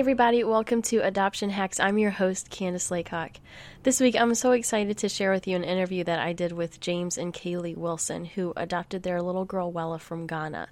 everybody. Welcome to Adoption Hacks. I'm your host, Candace Laycock. This week, I'm so excited to share with you an interview that I did with James and Kaylee Wilson, who adopted their little girl, Wella, from Ghana.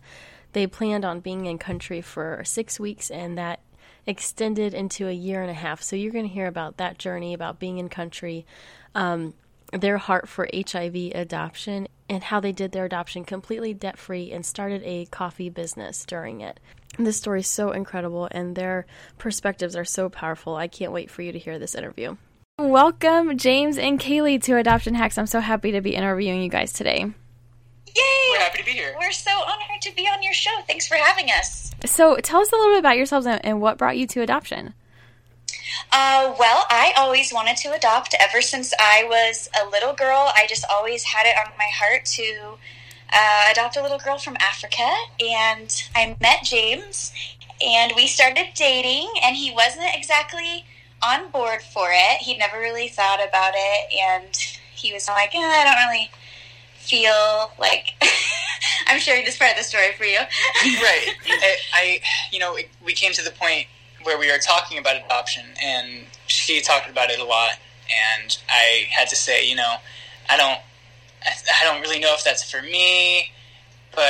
They planned on being in country for 6 weeks, and that extended into a year and a half. So you're going to hear about that journey, about being in country, their heart for HIV adoption, and how they did their adoption completely debt-free and started a coffee business during it. This story is so incredible, and their perspectives are so powerful. I can't wait for you to hear this interview. Welcome, James and Kaylee, to Adoption Hacks. I'm so happy to be interviewing you guys today. Yay! We're happy to be here. We're so honored to be on your show. Thanks for having us. So tell us a little bit about yourselves and what brought you to adoption. Well, I always wanted to adopt ever since I was a little girl. I just always had it on my heart to adopt a little girl from Africa, and I met James, and we started dating, and he wasn't exactly on board for it. He'd never really thought about it, and he was like, I don't really feel like... I'm sharing this part of the story for you. Right. We came to the point where we were talking about adoption, and she talked about it a lot, and I had to say, I don't really know if that's for me, but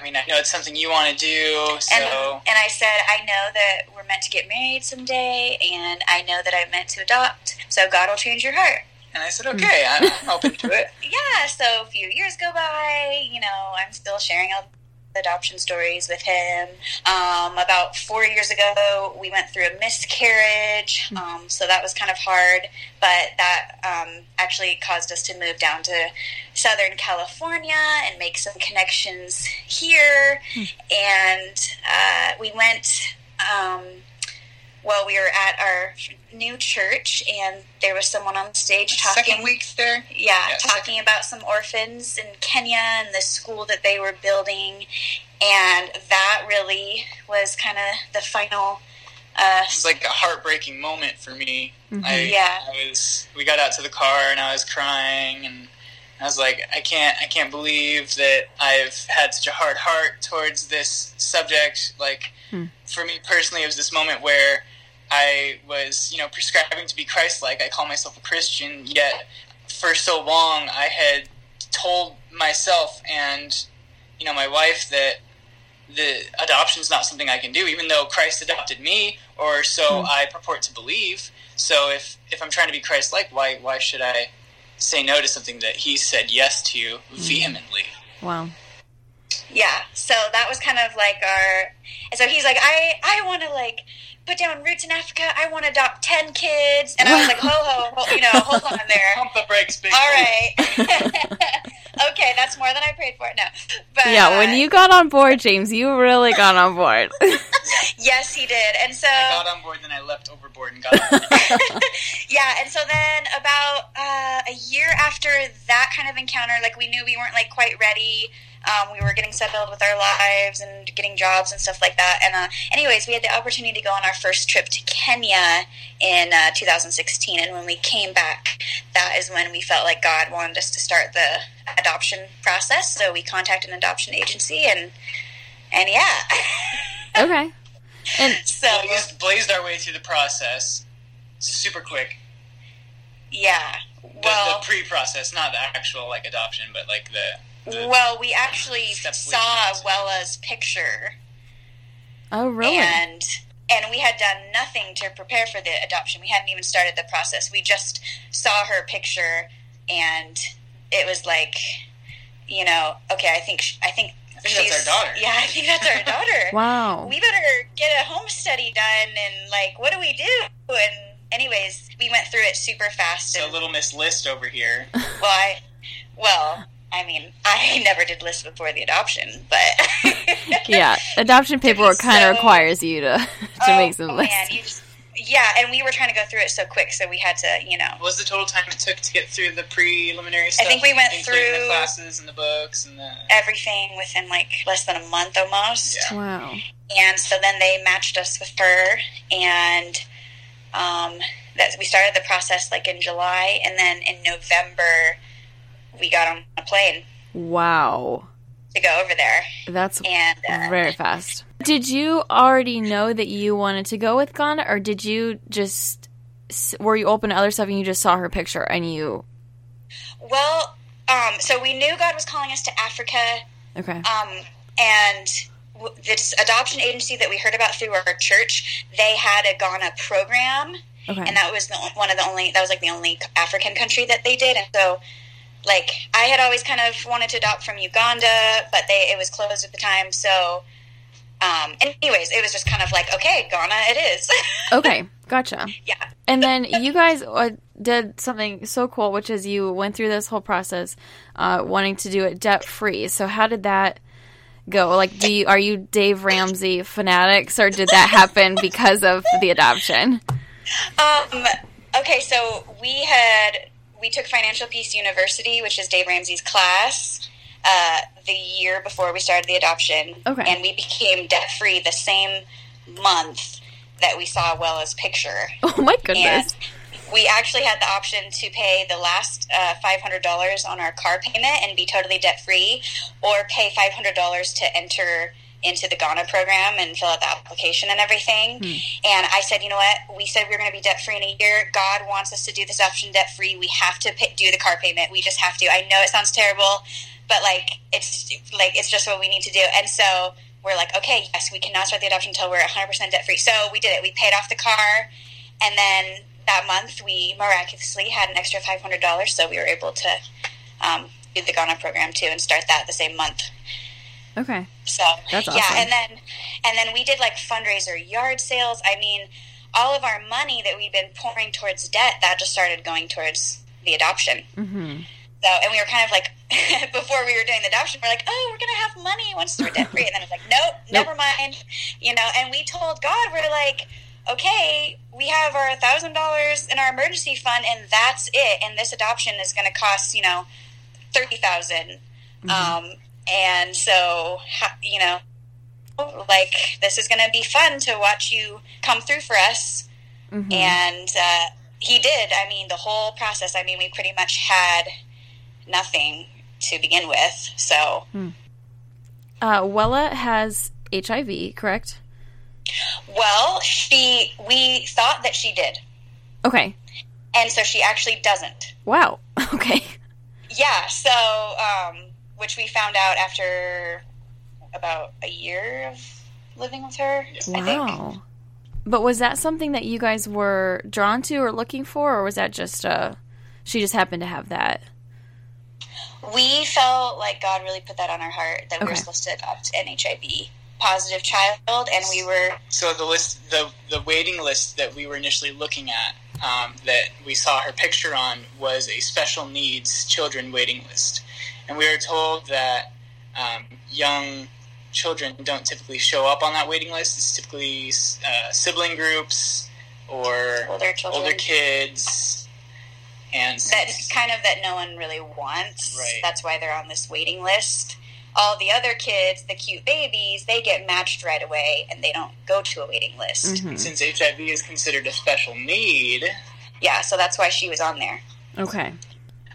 I know it's something you want to do. So, and I said, I know that we're meant to get married someday, and I know that I'm meant to adopt. So God will change your heart. And I said, okay, I'm open to it. Yeah. So a few years go by. I'm still sharing adoption stories with him. About 4 years ago, we went through a miscarriage, so that was kind of hard, but that actually caused us to move down to Southern California and make some connections here, and we went, we were at our new church, and there was someone on stage talking. Second week there? Yeah, talking about some orphans in Kenya and the school that they were building, and that really was kind of the final... it was like a heartbreaking moment for me. Mm-hmm. We got out to the car, and I was crying, and I was like, I can't believe that I've had such a hard heart towards this subject. For me personally, it was this moment where I was, prescribing to be Christ-like. I call myself a Christian, yet for so long I had told myself and, my wife that the adoption's not something I can do, even though Christ adopted me, or so I purport to believe. So if I'm trying to be Christ-like, why should I say no to something that he said yes to vehemently? Wow. Yeah, so that was kind of like our... And so he's like, I want to, put down roots in Africa. I want to adopt 10 kids. And I was like, hold on there. Pump the brakes, big. All right. Okay, that's more than I prayed for. No. But, yeah, when you got on board, James, you really got on board. Yes, he did. And so... I got on board, then I leapt overboard and got on board. Yeah, and so then about a year after that kind of encounter, we knew we weren't, quite ready. We were getting settled with our lives and getting jobs and stuff like that. And anyways, we had the opportunity to go on our first trip to Kenya in 2016. And when we came back, that is when we felt like God wanted us to start the adoption process. So we contacted an adoption agency and yeah. Okay. And so we just blazed our way through the process. Super quick. Yeah. Well, the pre-process, not the actual adoption, but the... Well, we actually saw Wella's picture. Oh, really? And we had done nothing to prepare for the adoption. We hadn't even started the process. We just saw her picture, and it was okay, I think she's our daughter. Yeah, I think that's our daughter. Wow. We better get a home study done, and what do we do? And anyways, we went through it super fast. So Little Miss List over here. I never did list before the adoption, but... Yeah, adoption paperwork kind of requires you to make some lists. Man, and we were trying to go through it so quick, so we had to, What was the total time it took to get through the preliminary stuff? I think we went through... the classes and the books and the... Everything within, less than a month almost. Yeah. Wow. And so then they matched us with her, and... we started the process, in July, and then in November... we got on a plane. Wow. To go over there. That's very fast. Did you already know that you wanted to go with Ghana, or did you just, were you open to other stuff and you just saw her picture and you? Well, so we knew God was calling us to Africa. Okay. And this adoption agency that we heard about through our church, they had a Ghana program. Okay. And that was the only African country that they did. And so, like, I had always kind of wanted to adopt from Uganda, but it was closed at the time. So, anyways, it was just kind of like, okay, Ghana it is. Okay, gotcha. Yeah. And then you guys did something so cool, which is you went through this whole process wanting to do it debt-free. So how did that go? Like, are you Dave Ramsey fanatics, or did that happen because of the adoption? Okay, so we took Financial Peace University, which is Dave Ramsey's class, the year before we started the adoption. Okay. And we became debt-free the same month that we saw Wella's picture. Oh, my goodness. And we actually had the option to pay the last $500 on our car payment and be totally debt-free, or pay $500 to enter into the Ghana program and fill out the application and everything. And I said, you know what, we said we're going to be debt free in a year. God wants us to do this option debt free. We have to do the car payment. We just have to. I know it sounds terrible, but it's just what we need to do. And so we're like, okay, yes, we cannot start the adoption until we're 100% debt free. So we did it. We paid off the car, and then that month we miraculously had an extra $500, so we were able to do the Ghana program too and start that the same month. Okay. So that's awesome. Yeah, and then we did fundraiser yard sales. I mean, all of our money that we'd been pouring towards debt, that just started going towards the adoption. Mm-hmm. So, and we were kind of before we were doing the adoption, we're like, oh, we're gonna have money once we're debt free, and then it's like, nope, never mind, you know. And we told God, we're like, okay, we have our $1,000 in our emergency fund, and that's it. And this adoption is going to cost, you know, $30,000. Mm-hmm. And so, you know, this is going to be fun to watch you come through for us. Mm-hmm. And he did. I mean, the whole process, I mean, we pretty much had nothing to begin with. So. Wella has HIV, correct? Well, we thought that she did. Okay. And so she actually doesn't. Wow. Okay. Yeah. So, which we found out after about a year of living with her, wow. I think. But was that something that you guys were drawn to or looking for, or was that just she just happened to have that? We felt like God really put that on our heart, that we were supposed to adopt an HIV-positive child, and we were... So the waiting list that we were initially looking at, that we saw her picture on, was a special needs children waiting list. And we were told that young children don't typically show up on that waiting list. It's typically sibling groups or older kids. And that's kind of that no one really wants. Right. That's why they're on this waiting list. All the other kids, the cute babies, they get matched right away and they don't go to a waiting list. Mm-hmm. Since HIV is considered a special need. Yeah, so that's why she was on there. Okay.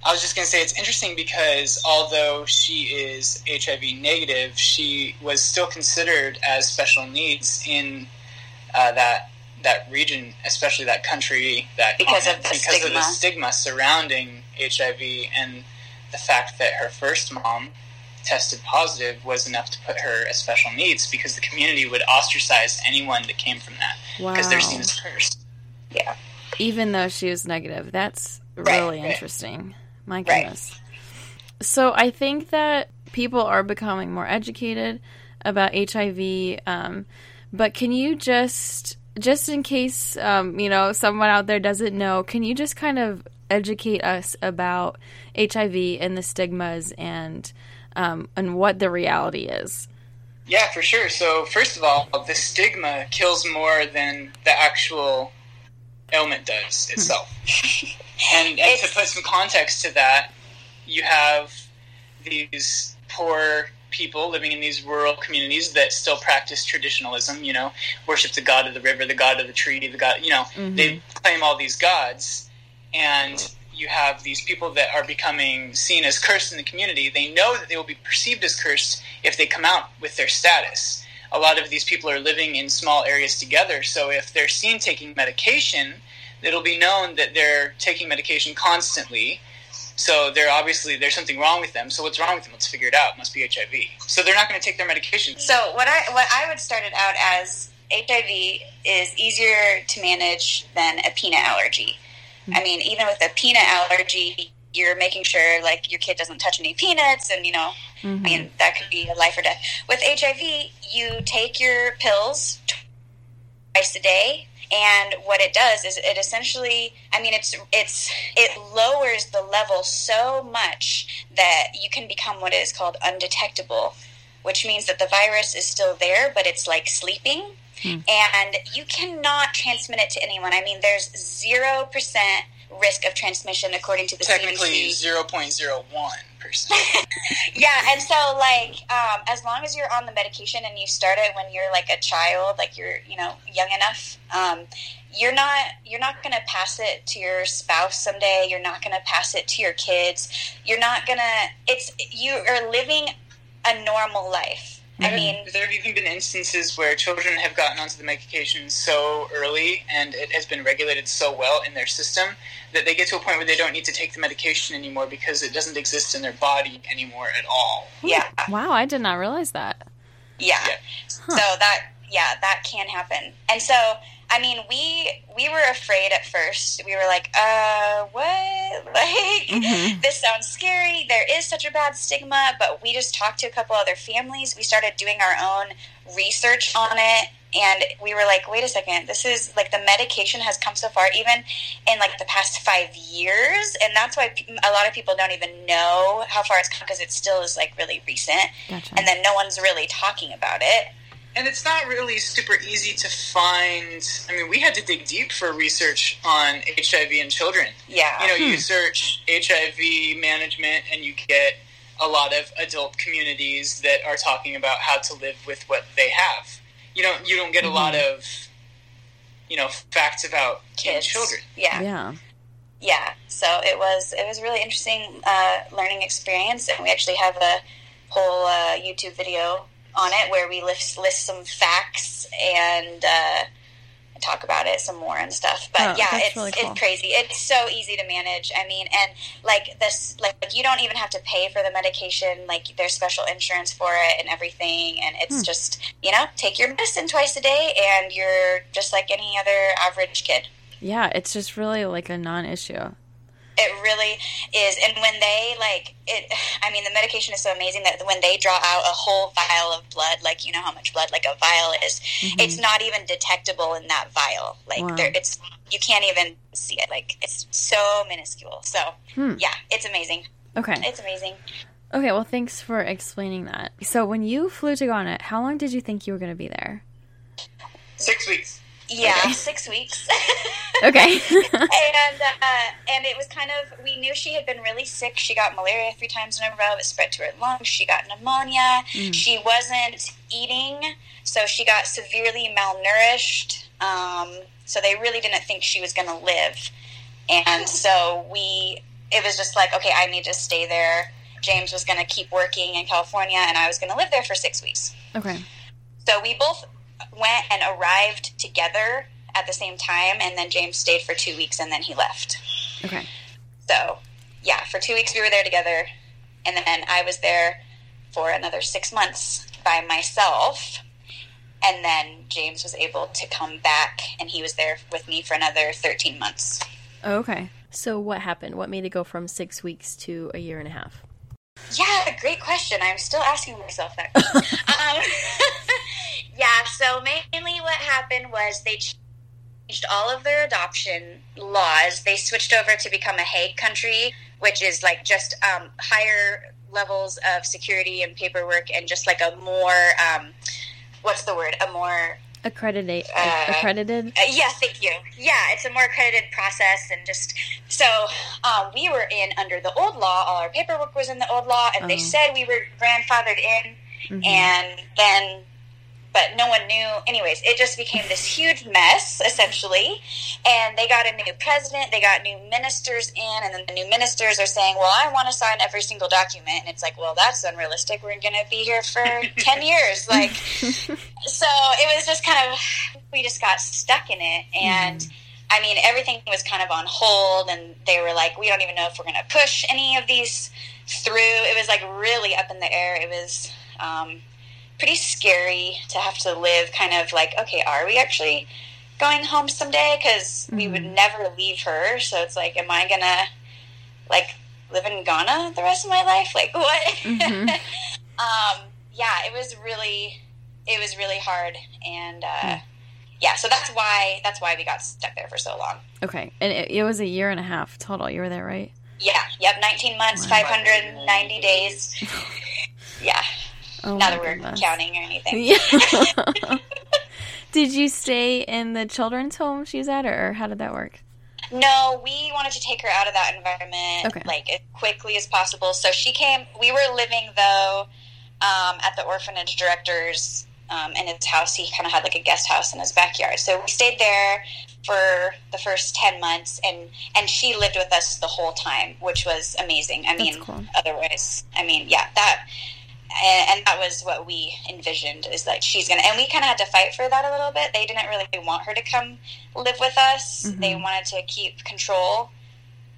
I was just going to say, it's interesting because although she is HIV negative, she was still considered as special needs in that region, especially that country, because of the stigma surrounding HIV, and the fact that her first mom tested positive was enough to put her as special needs, because the community would ostracize anyone that came from that, because they're seen as cursed. Yeah. Even though she was negative, that's really interesting. My goodness. Right. So I think that people are becoming more educated about HIV, but can you just in case, you know, someone out there doesn't know, can you just kind of educate us about HIV and the stigmas and what the reality is? Yeah, for sure. So first of all, the stigma kills more than the actual ailment does itself. And to put some context to that, you have these poor people living in these rural communities that still practice traditionalism, you know, worship the god of the river, the god of the tree, the god, you know, mm-hmm. They claim all these gods, and you have these people that are becoming seen as cursed in the community. They know that they will be perceived as cursed if they come out with their status. a lot of these people are living in small areas together. So if they're seen taking medication, it'll be known that they're taking medication constantly. So they're obviously, there's something wrong with them. So what's wrong with them? Let's figure it out. It must be HIV. So they're not going to take their medication. So what I would start it out as, HIV is easier to manage than a peanut allergy. I mean, even with a peanut allergy, you're making sure, like, your kid doesn't touch any peanuts and, you know, I mean, that could be a life or death. With HIV, you take your pills twice a day, and what it does is it essentially, I mean, it lowers the level so much that you can become what is called undetectable, which means that the virus is still there, but it's like sleeping. And you cannot transmit it to anyone. I mean, there's 0% risk of transmission according to the CDC. Technically, 0.01%. Yeah, and so, like, as long as you're on the medication and you start it when you're, like, a child, like, you're, you know, young enough, you're not going to pass it to your spouse someday. You're not going to pass it to your kids. You're not going to, you are living a normal life. I mean, there have even been instances where children have gotten onto the medication so early and it has been regulated so well in their system that they get to a point where they don't need to take the medication anymore because it doesn't exist in their body anymore at all. Yeah. Wow, I did not realize that. Yeah. So that can happen. And so, I mean, we were afraid at first. We were like, what? Like, this sounds scary. There is such a bad stigma, but we just talked to a couple other families. We started doing our own research on it, and we were like, wait a second. This is, like, the medication has come so far, even in, like, the past 5 years, and that's why a lot of people don't even know how far it's come because it still is, like, really recent, and then no one's really talking about it. And it's not really super easy to find. I mean, we had to dig deep for research on HIV in children. Yeah. You know, you search HIV management and you get a lot of adult communities that are talking about how to live with what they have. You don't get a lot of, you know, facts about kids. Children. Yeah. Yeah. Yeah. So it was a really interesting learning experience, and we actually have a whole YouTube video on it where we list some facts and talk about it some more and stuff, but it's really cool. It's crazy. It's so easy to manage. I mean, and like this, like you don't even have to pay for the medication. Like, there's special insurance for it and everything, and it's just, you know, take your medicine twice a day and you're just like any other average kid. Yeah, it's just really like a non-issue. It really is. And when they, like, it, I mean, the medication is so amazing that when they draw out a whole vial of blood, like, you know how much blood, like, a vial is, it's not even detectable in that vial. Like, you can't even see it. Like, it's so minuscule. So, yeah, it's amazing. Okay. It's amazing. Okay, well, thanks for explaining that. So when you flew to Ghana, how long did you think you were going to be there? 6 weeks. Yeah, okay. 6 weeks. Okay. And it was kind of, we knew she had been really sick. She got malaria 3 times in a row. It spread to her lungs. She got pneumonia. She wasn't eating, so she got severely malnourished. So they really didn't think she was going to live. And so it was just like, okay, I need to stay there. James was going to keep working in California, and I was going to live there for 6 weeks. Okay. So we both went and arrived together at the same time, and then James stayed for 2 weeks and then he left. Okay. So, yeah, for 2 weeks we were there together, and then I was there for another 6 months by myself, and then James was able to come back, and he was there with me for another 13 months. Oh, okay. So what happened? What made it go from 6 weeks to a year and a half? Yeah, great question. I'm still asking myself that question. Yeah, so mainly what happened was they changed all of their adoption laws. They switched over to become a Hague country, which is like just higher levels of security and paperwork, and just like a more, accredited? Yeah, thank you. Yeah, it's a more accredited process, and just, so we were in under the old law. All our paperwork was in the old law, and they said we were grandfathered in, and then but no one knew. Anyways, it just became this huge mess, essentially. And they got a new president, they got new ministers in, and then the new ministers are saying, well, I want to sign every single document. And it's like, well, that's unrealistic. We're going to be here for 10 years. Like, so it was just kind of, we just got stuck in it. And I mean, everything was kind of on hold, and they were like, we don't even know if we're going to push any of these through. It was like really up in the air. It was pretty scary to have to live kind of like, okay, are we actually going home someday? Because we would never leave her. So it's like, am I going to like live in Ghana the rest of my life? Like what? Yeah, it was really hard. And yeah, so that's why we got stuck there for so long. Okay. And it was a year and a half total. You were there, right? Yeah. Yep. 19 months, 590 days. Yeah. Oh, not that we're counting or anything. Yeah. Did you stay in the children's home she's at, or how did that work? No, we wanted to take her out of that environment like as quickly as possible. So she came. We were living though at the orphanage director's in his house. He kind of had like a guest house in his backyard. So we stayed there for the first 10 months, and she lived with us the whole time, which was amazing. I mean, cool. Otherwise, I mean, yeah, that. And that was what we envisioned, is that she's going to... And we kind of had to fight for that a little bit. They didn't really want her to come live with us. They wanted to keep control.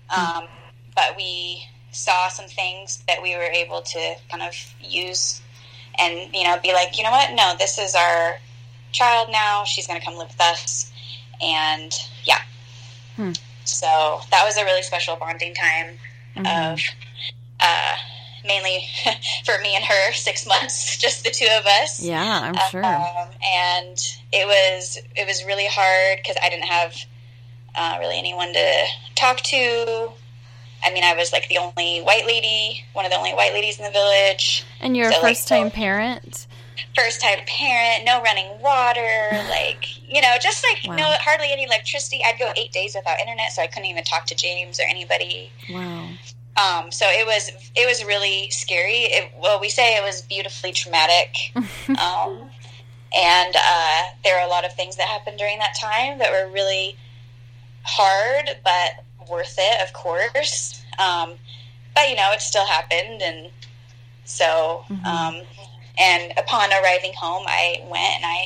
But we saw some things that we were able to kind of use and, you know, be like, you know what? No, this is our child now. She's going to come live with us. And, yeah. So that was a really special bonding time of... mainly for me and her, 6 months, just the two of us. Yeah, I'm sure. And it was really hard because I didn't have really anyone to talk to. I mean, I was like the only white lady, one of the only white ladies in the village. And you're a first-time parent? First-time parent, no running water, like, you know, just like no, hardly any electricity. I'd go 8 days without internet, so I couldn't even talk to James or anybody. Wow. So it was really scary. We say it was beautifully traumatic. And there were a lot of things that happened during that time that were really hard, but worth it, of course. But, you know, it still happened. And so, and upon arriving home, I went and I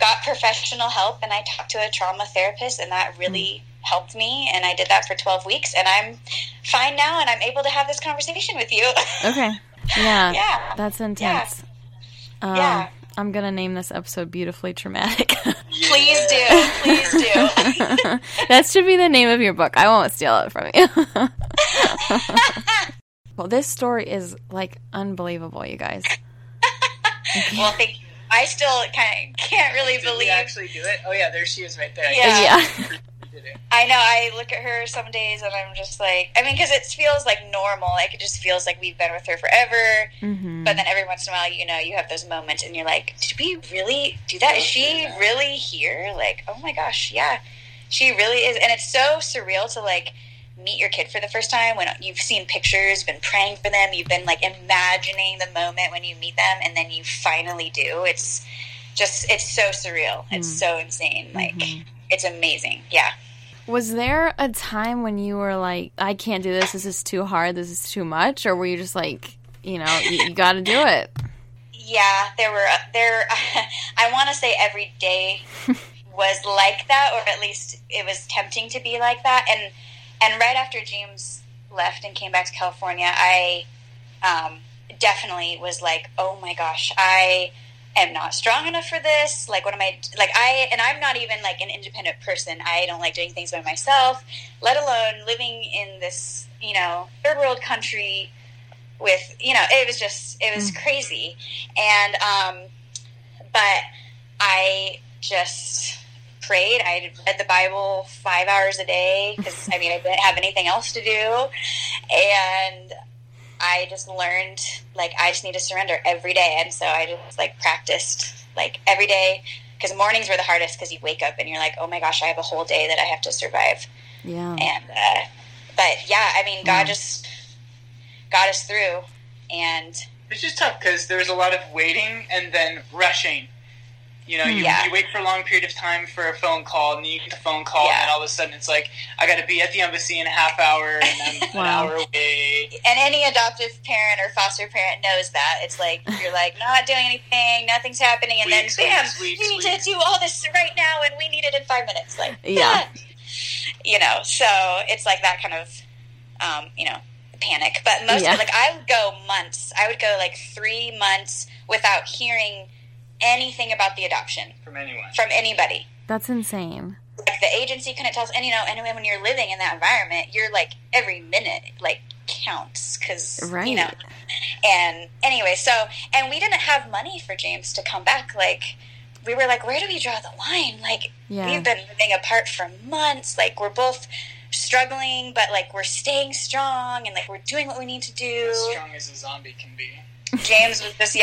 got professional help, and I talked to a trauma therapist, and that really helped me, and I did that for 12 weeks, and I'm fine now, and I'm able to have this conversation with you. Okay. Yeah. Yeah. That's intense. Yeah. Yeah. I'm going to name this episode Beautifully Traumatic. Please do. Please do. That should be the name of your book. I won't steal it from you. Well, this story is, like, unbelievable, you guys. Well, thank you. I still kind of can't really believe. Did we actually do it? Oh, yeah, there she is right there. Yeah. I know. I look at her some days and I'm just like, I mean, because it feels like normal. Like, it just feels like we've been with her forever. But then every once in a while, you know, you have those moments and you're like, did we really do that? Is she really here? Like, oh my gosh, yeah, she really is. And it's so surreal to, like, meet your kid for the first time when you've seen pictures, been praying for them, you've been, like, imagining the moment when you meet them, and then you finally do. It's just, it's so surreal. It's so insane. Like, it's amazing. Yeah. Was there a time when you were like, I can't do this, this is too hard, this is too much, or were you just like, you know, you got to do it? Yeah, there were, I want to say every day was like that, or at least it was tempting to be like that. And right after James left and came back to California, I definitely was like, oh my gosh, I am not strong enough for this. Like, what am I, like, I'm not even, like, an independent person. I don't like doing things by myself, let alone living in this, you know, third world country with, you know, it was crazy. And, but I just prayed. I read the Bible 5 hours a day because, I mean, I didn't have anything else to do. And I just learned, like, I just need to surrender every day. And so I just, like, practiced, like, every day, because mornings were the hardest because you wake up and you're like, oh my gosh, I have a whole day that I have to survive. Yeah. And, but yeah, I mean, God just got us through. And it's just tough because there's a lot of waiting and then rushing. You know, you wait for a long period of time for a phone call, and you get the phone call, and then all of a sudden it's like, I got to be at the embassy in a half hour, and I'm an hour away. And any adoptive parent or foster parent knows that. It's like, you're like, not doing anything, nothing's happening, and weeks, then bam, you need to do all this right now, and we need it in 5 minutes. Like, you know, so it's like that kind of, you know, panic. But most of it, like, I would go months. I would go like 3 months without hearing anything about the adoption from anyone, from anybody. That's insane. Like, the agency couldn't tell us, and you know, and when you're living in that environment, you're like, every minute like counts, because you know. And anyway, so, and we didn't have money for James to come back. Like, we were like, where do we draw the line? Like, we've been living apart for months. Like, we're both struggling, but like, we're staying strong, and like, we're doing what we need to do. As strong as a zombie can be. James was just,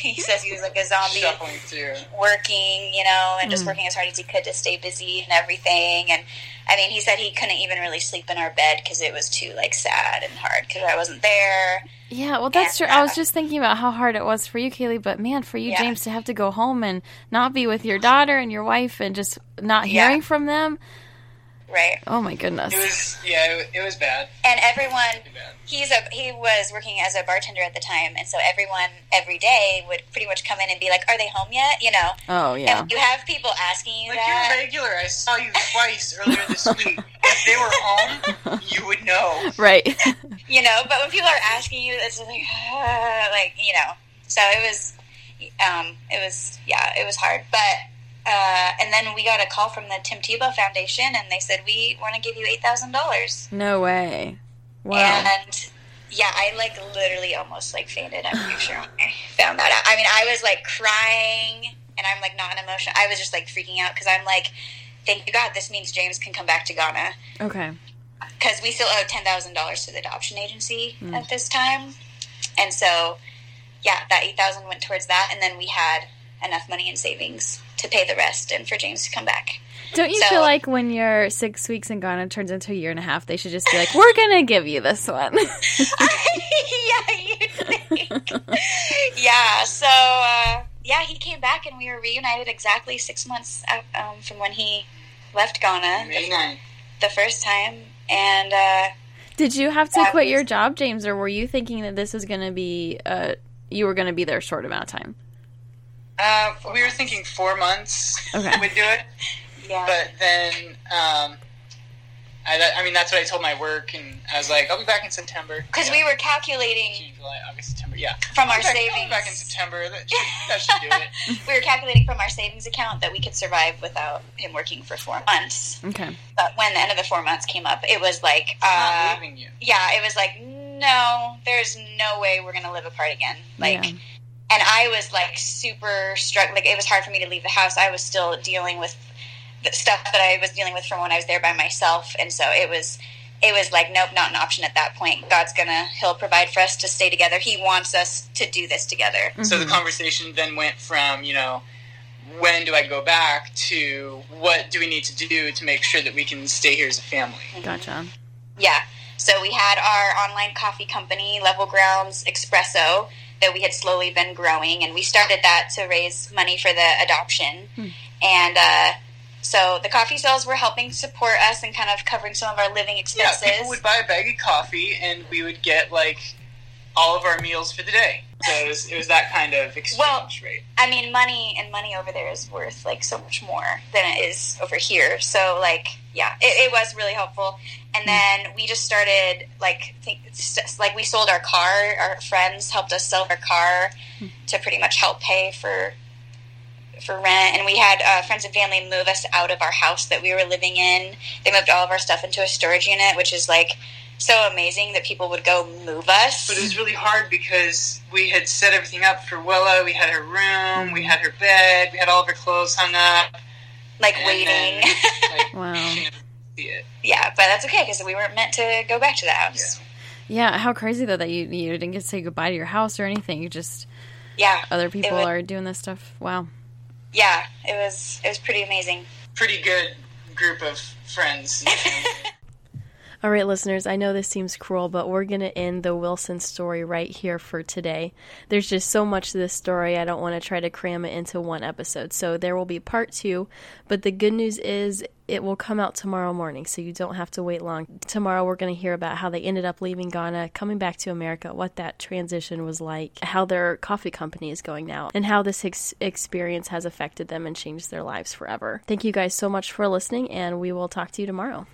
he says he was like a zombie, shuffling through, working, you know, and just working as hard as he could to stay busy and everything. And I mean, he said he couldn't even really sleep in our bed because it was too like sad and hard because I wasn't there. Yeah, well, that's true. I was just thinking about how hard it was for you, Kaylee, but man, for you, James, to have to go home and not be with your daughter and your wife and just not hearing from them. Right. Oh my goodness. It was it was bad. And everyone, he was working as a bartender at the time, and so everyone every day would pretty much come in and be like, "Are they home yet?" You know. Oh yeah. And you have people asking you like, that. Like, you're regular. I saw you twice earlier this week. If they were home, you would know. Right. You know, but when people are asking you, it's like you know. So it was hard, but. And then we got a call from the Tim Tebow Foundation, and they said, we want to give you $8,000. No way. Wow. And, I, like, literally almost, like, fainted. I'm pretty sure I found that out. I mean, I was, like, crying, and I'm, like, not an emotion. I was just, like, freaking out because I'm, like, thank you, God, this means James can come back to Ghana. Okay. Because we still owe $10,000 to the adoption agency at this time. And so, that $8,000 went towards that, and then we had enough money in savings to pay the rest and for James to come back. Don't you feel like when your 6 weeks in Ghana turns into a year and a half, they should just be like, we're going to give you this one? You think. So, he came back and we were reunited exactly 6 months from when he left Ghana the first time. And did you have to quit your job, James, or were you thinking that this was going to be you were going to be there a short amount of time? We were thinking 4 months would do it. But then, I mean, that's what I told my work, and I was like, I'll be back in September. Because we were calculating. July, August, September, from our savings. I'll be back in September. That should do it. We were calculating from our savings account that we could survive without him working for 4 months. Okay. But when the end of the 4 months came up, it was like. Not leaving you. Yeah, it was like, no, there's no way we're going to live apart again. Like. Yeah. And I was, like, super struck. Like, it was hard for me to leave the house. I was still dealing with the stuff that I was dealing with from when I was there by myself. And so it was like, nope, not an option at that point. God's going to, he'll provide for us to stay together. He wants us to do this together. Mm-hmm. So the conversation then went from, you know, when do I go back to what do we need to do to make sure that we can stay here as a family? Mm-hmm. Gotcha. Yeah. So we had our online coffee company, Level Grounds Espresso, that we had slowly been growing, and we started that to raise money for the adoption. And so the coffee sales were helping support us and kind of covering some of our living expenses. Yeah, people would buy a bag of coffee, and we would get, like, all of our meals for the day. So it was that kind of exchange rate. I mean, money over there is worth, like, so much more than it is over here. So, like, it was really helpful. And then we just started, we sold our car. Our friends helped us sell our car to pretty much help pay for rent. And we had friends and family move us out of our house that we were living in. They moved all of our stuff into a storage unit, which is, like, so amazing that people would go move us. But it was really hard because we had set everything up for Wella. We had her room. We had her bed. We had all of her clothes hung up. Like, and waiting. Then, like, wow. You know, yeah, but that's okay because we weren't meant to go back to the house. Yeah, how crazy though that you didn't get to say goodbye to your house or anything. You just other people are doing this stuff. Wow. Yeah, it was pretty amazing. Pretty good group of friends. All right, listeners, I know this seems cruel, but we're going to end the Wilson story right here for today. There's just so much to this story, I don't want to try to cram it into one episode. So there will be part 2, but the good news is it will come out tomorrow morning, so you don't have to wait long. Tomorrow we're going to hear about how they ended up leaving Ghana, coming back to America, what that transition was like, how their coffee company is going now, and how this experience has affected them and changed their lives forever. Thank you guys so much for listening, and we will talk to you tomorrow.